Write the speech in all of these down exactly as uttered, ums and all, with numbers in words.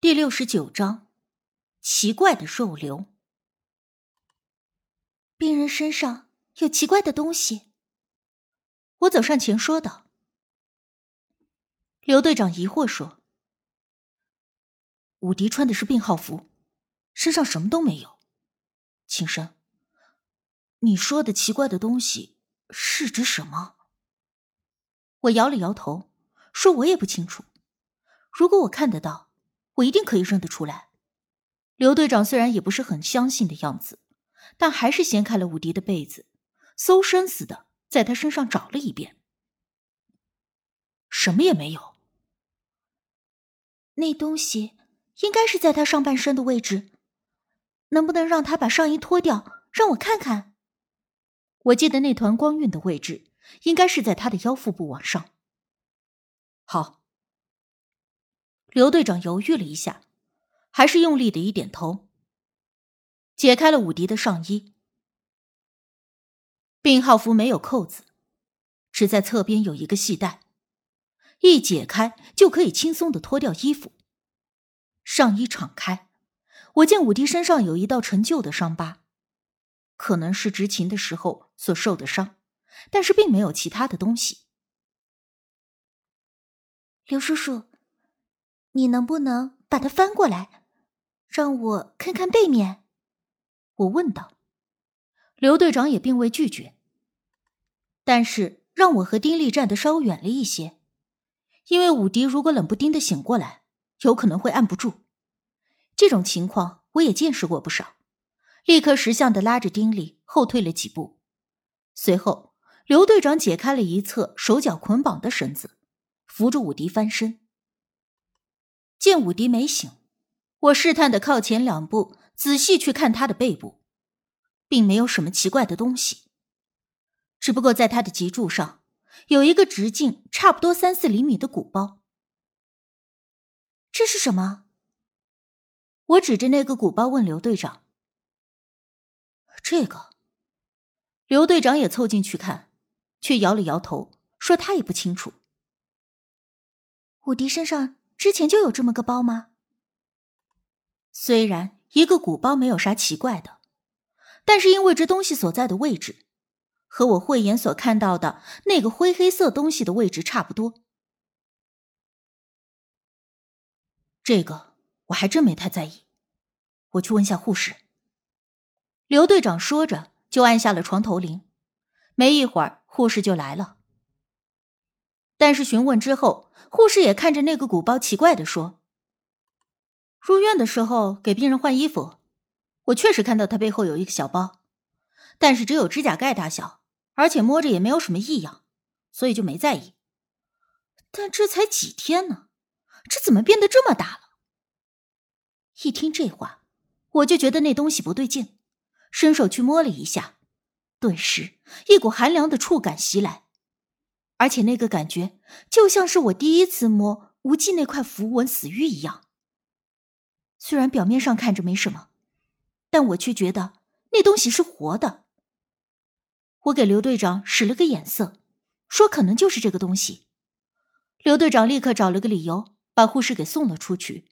第六十九章，奇怪的肉瘤。病人身上有奇怪的东西。我走上前说道。刘队长疑惑说：“武迪穿的是病号服，身上什么都没有。青山，你说的奇怪的东西是指什么？”我摇了摇头，说我也不清楚。如果我看得到，我一定可以认得出来。刘队长虽然也不是很相信的样子，但还是掀开了武迪的被子，搜身似的在他身上找了一遍。什么也没有。那东西应该是在他上半身的位置，能不能让他把上衣脱掉，让我看看？我记得那团光晕的位置应该是在他的腰腹部往上。好。刘队长犹豫了一下，还是用力的一点头，解开了武迪的上衣。病号服没有扣子，只在侧边有一个系带，一解开就可以轻松的脱掉衣服。上衣敞开，我见武迪身上有一道陈旧的伤疤，可能是执勤的时候所受的伤，但是并没有其他的东西。刘叔叔，你能不能把它翻过来，让我看看背面？我问道。刘队长也并未拒绝，但是让我和丁力站得稍远了一些，因为武迪如果冷不丁的醒过来，有可能会按不住。这种情况我也见识过不少，立刻识相的拉着丁力后退了几步。随后，刘队长解开了一侧手脚捆绑的绳子，扶着武迪翻身。见武迪没醒，我试探地靠前两步，仔细去看他的背部，并没有什么奇怪的东西，只不过在他的脊柱上有一个直径差不多三四厘米的鼓包。这是什么？我指着那个鼓包问刘队长。这个。刘队长也凑近去看，却摇了摇头，说他也不清楚。武迪身上之前就有这么个包吗？虽然一个鼓包没有啥奇怪的，但是因为这东西所在的位置和我慧眼所看到的那个灰黑色东西的位置差不多，这个我还真没太在意。我去问下护士。刘队长说着就按下了床头铃，没一会儿护士就来了。但是询问之后，护士也看着那个鼓包，奇怪地说：“入院的时候给病人换衣服，我确实看到他背后有一个小包，但是只有指甲盖大小，而且摸着也没有什么异样，所以就没在意。但这才几天呢，这怎么变得这么大了？”一听这话，我就觉得那东西不对劲，伸手去摸了一下，顿时一股寒凉的触感袭来。而且那个感觉就像是我第一次摸无忌那块符文死玉一样，虽然表面上看着没什么，但我却觉得那东西是活的。我给刘队长使了个眼色，说可能就是这个东西。刘队长立刻找了个理由把护士给送了出去，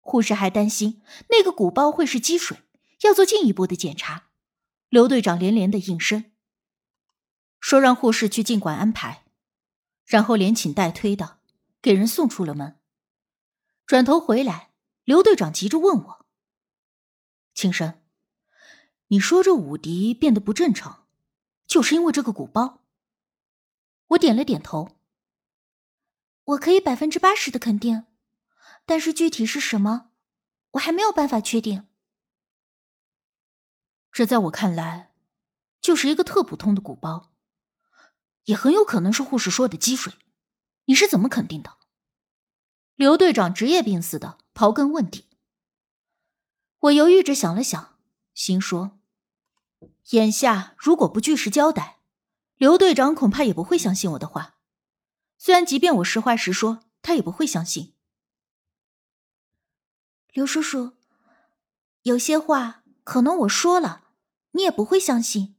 护士还担心那个鼓包会是积水，要做进一步的检查。刘队长连连的应声，说让护士去尽管安排，然后连请带推的给人送出了门。转头回来，刘队长急着问我：“青山，你说这武迪变得不正常，就是因为这个鼓包？”我点了点头。我可以百分之八十的肯定，但是具体是什么，我还没有办法确定。这在我看来，就是一个特普通的鼓包。也很有可能是护士说的积水，你是怎么肯定的？刘队长职业病似的刨根问底。我犹豫着想了想，心说，眼下如果不据实交代，刘队长恐怕也不会相信我的话。虽然即便我实话实说，他也不会相信。刘叔叔，有些话可能我说了，你也不会相信。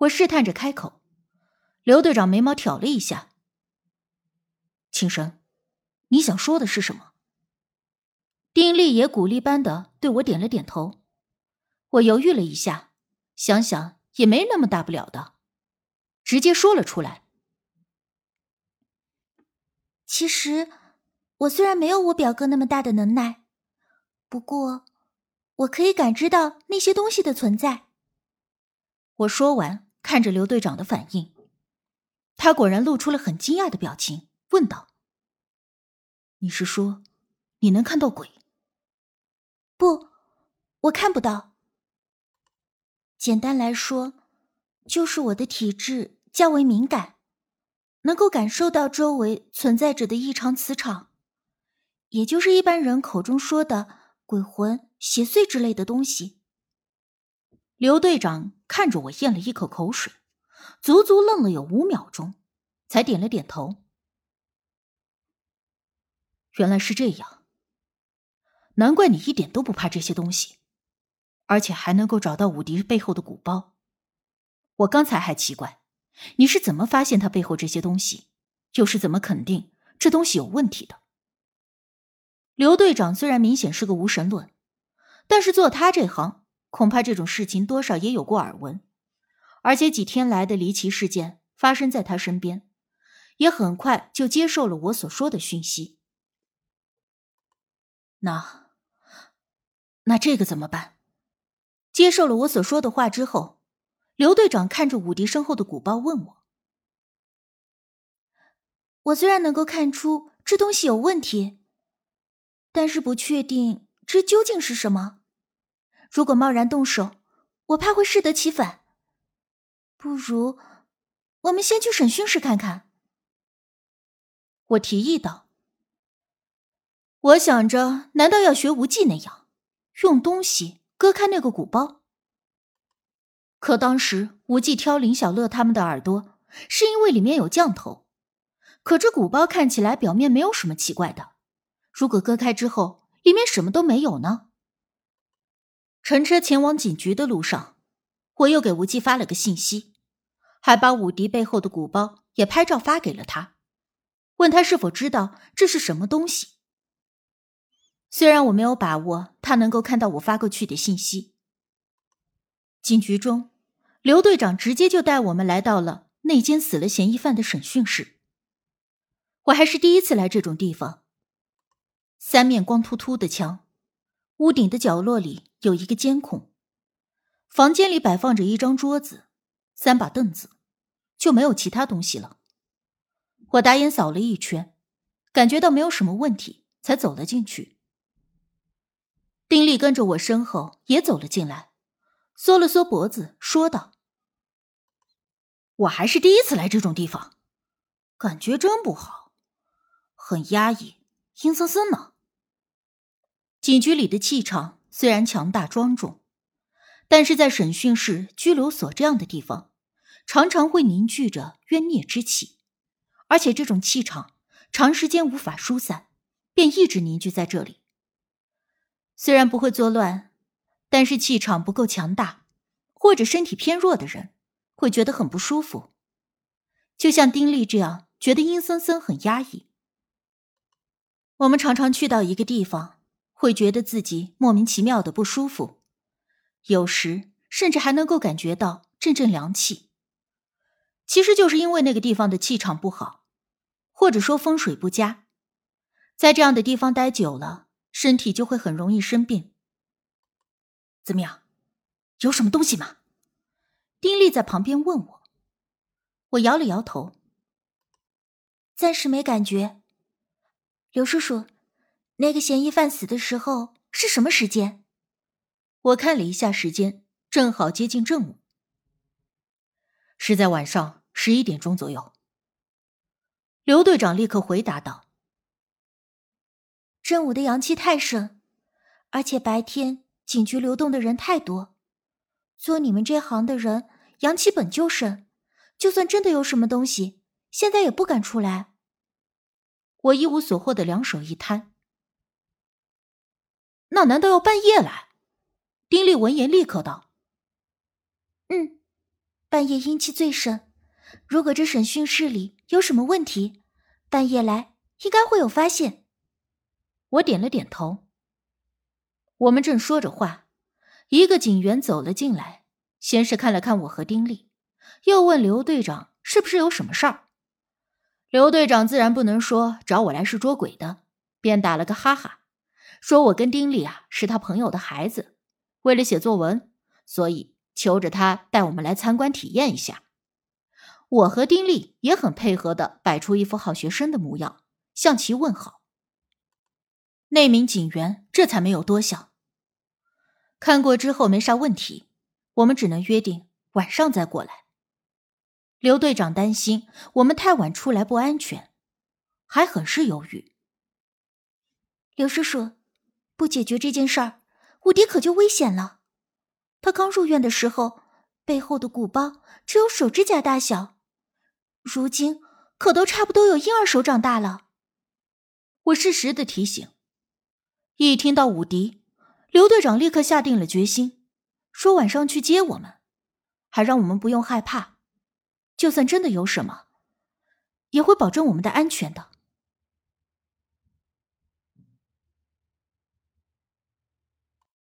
我试探着开口。刘队长眉毛挑了一下。青山，你想说的是什么？丁力也鼓励般的对我点了点头。我犹豫了一下，想想也没那么大不了的，直接说了出来。其实我虽然没有我表哥那么大的能耐，不过我可以感知到那些东西的存在。我说完看着刘队长的反应，他果然露出了很惊讶的表情，问道：你是说你能看到鬼？不，我看不到。简单来说，就是我的体质较为敏感，能够感受到周围存在着的异常磁场，也就是一般人口中说的鬼魂、邪祟之类的东西。刘队长看着我咽了一口口水，足足愣了有五秒钟，才点了点头。原来是这样，难怪你一点都不怕这些东西，而且还能够找到武迪背后的古包。我刚才还奇怪，你是怎么发现他背后这些东西，又是怎么肯定这东西有问题的？刘队长虽然明显是个无神论，但是做他这行，恐怕这种事情多少也有过耳闻，而且几天来的离奇事件发生在他身边，也很快就接受了我所说的讯息。那那这个怎么办？接受了我所说的话之后，刘队长看着武迪身后的古包问我：我虽然能够看出这东西有问题，但是不确定这究竟是什么，如果贸然动手，我怕会适得其反，不如我们先去审讯室看看。我提议道。我想着，难道要学无忌那样，用东西割开那个鼓包？可当时无忌挑林小乐他们的耳朵，是因为里面有降头。可这鼓包看起来表面没有什么奇怪的，如果割开之后，里面什么都没有呢？乘车前往警局的路上，我又给无忌发了个信息，还把武迪背后的鼓包也拍照发给了他，问他是否知道这是什么东西。虽然我没有把握他能够看到我发过去的信息。警局中，刘队长直接就带我们来到了那间死了嫌疑犯的审讯室。我还是第一次来这种地方。三面光秃秃的墙，屋顶的角落里有一个监控，房间里摆放着一张桌子、三把凳子，就没有其他东西了。我打眼扫了一圈，感觉到没有什么问题，才走了进去。丁力跟着我身后也走了进来，缩了缩脖子说道：我还是第一次来这种地方，感觉真不好，很压抑，阴森森呢。警局里的气场虽然强大庄重，但是在审讯室、拘留所这样的地方，常常会凝聚着冤孽之气，而且这种气场长时间无法疏散，便一直凝聚在这里。虽然不会作乱，但是气场不够强大，或者身体偏弱的人，会觉得很不舒服。就像丁力这样，觉得阴森森很压抑。我们常常去到一个地方，会觉得自己莫名其妙的不舒服，有时甚至还能够感觉到阵阵凉气。其实就是因为那个地方的气场不好，或者说风水不佳，在这样的地方待久了，身体就会很容易生病。怎么样，有什么东西吗？丁力在旁边问我。我摇了摇头，暂时没感觉。刘叔叔，那个嫌疑犯死的时候是什么时间？我看了一下时间，正好接近正午，是在晚上十一点钟左右。刘队长立刻回答道。正午的阳气太盛，而且白天警局流动的人太多，做你们这行的人阳气本就盛，就算真的有什么东西，现在也不敢出来。我一无所获的两手一摊。那难道要半夜来？丁力闻言立刻道：嗯，半夜阴气最盛，如果这审讯室里有什么问题，半夜来应该会有发现。我点了点头，我们正说着话，一个警员走了进来，先是看了看我和丁力，又问刘队长是不是有什么事儿。刘队长自然不能说找我来是捉鬼的，便打了个哈哈，说我跟丁力啊是他朋友的孩子，为了写作文，所以求着他带我们来参观体验一下。我和丁力也很配合地摆出一副好学生的模样，向其问好。那名警员这才没有多想，看过之后没啥问题，我们只能约定晚上再过来。刘队长担心我们太晚出来不安全，还很是犹豫。刘叔叔，不解决这件事儿，武迪可就危险了。他刚入院的时候，背后的鼓包只有手指甲大小，如今可都差不多有婴儿手掌大了。我适时的提醒。一听到武迪，刘队长立刻下定了决心，说晚上去接我们，还让我们不用害怕，就算真的有什么，也会保证我们的安全的。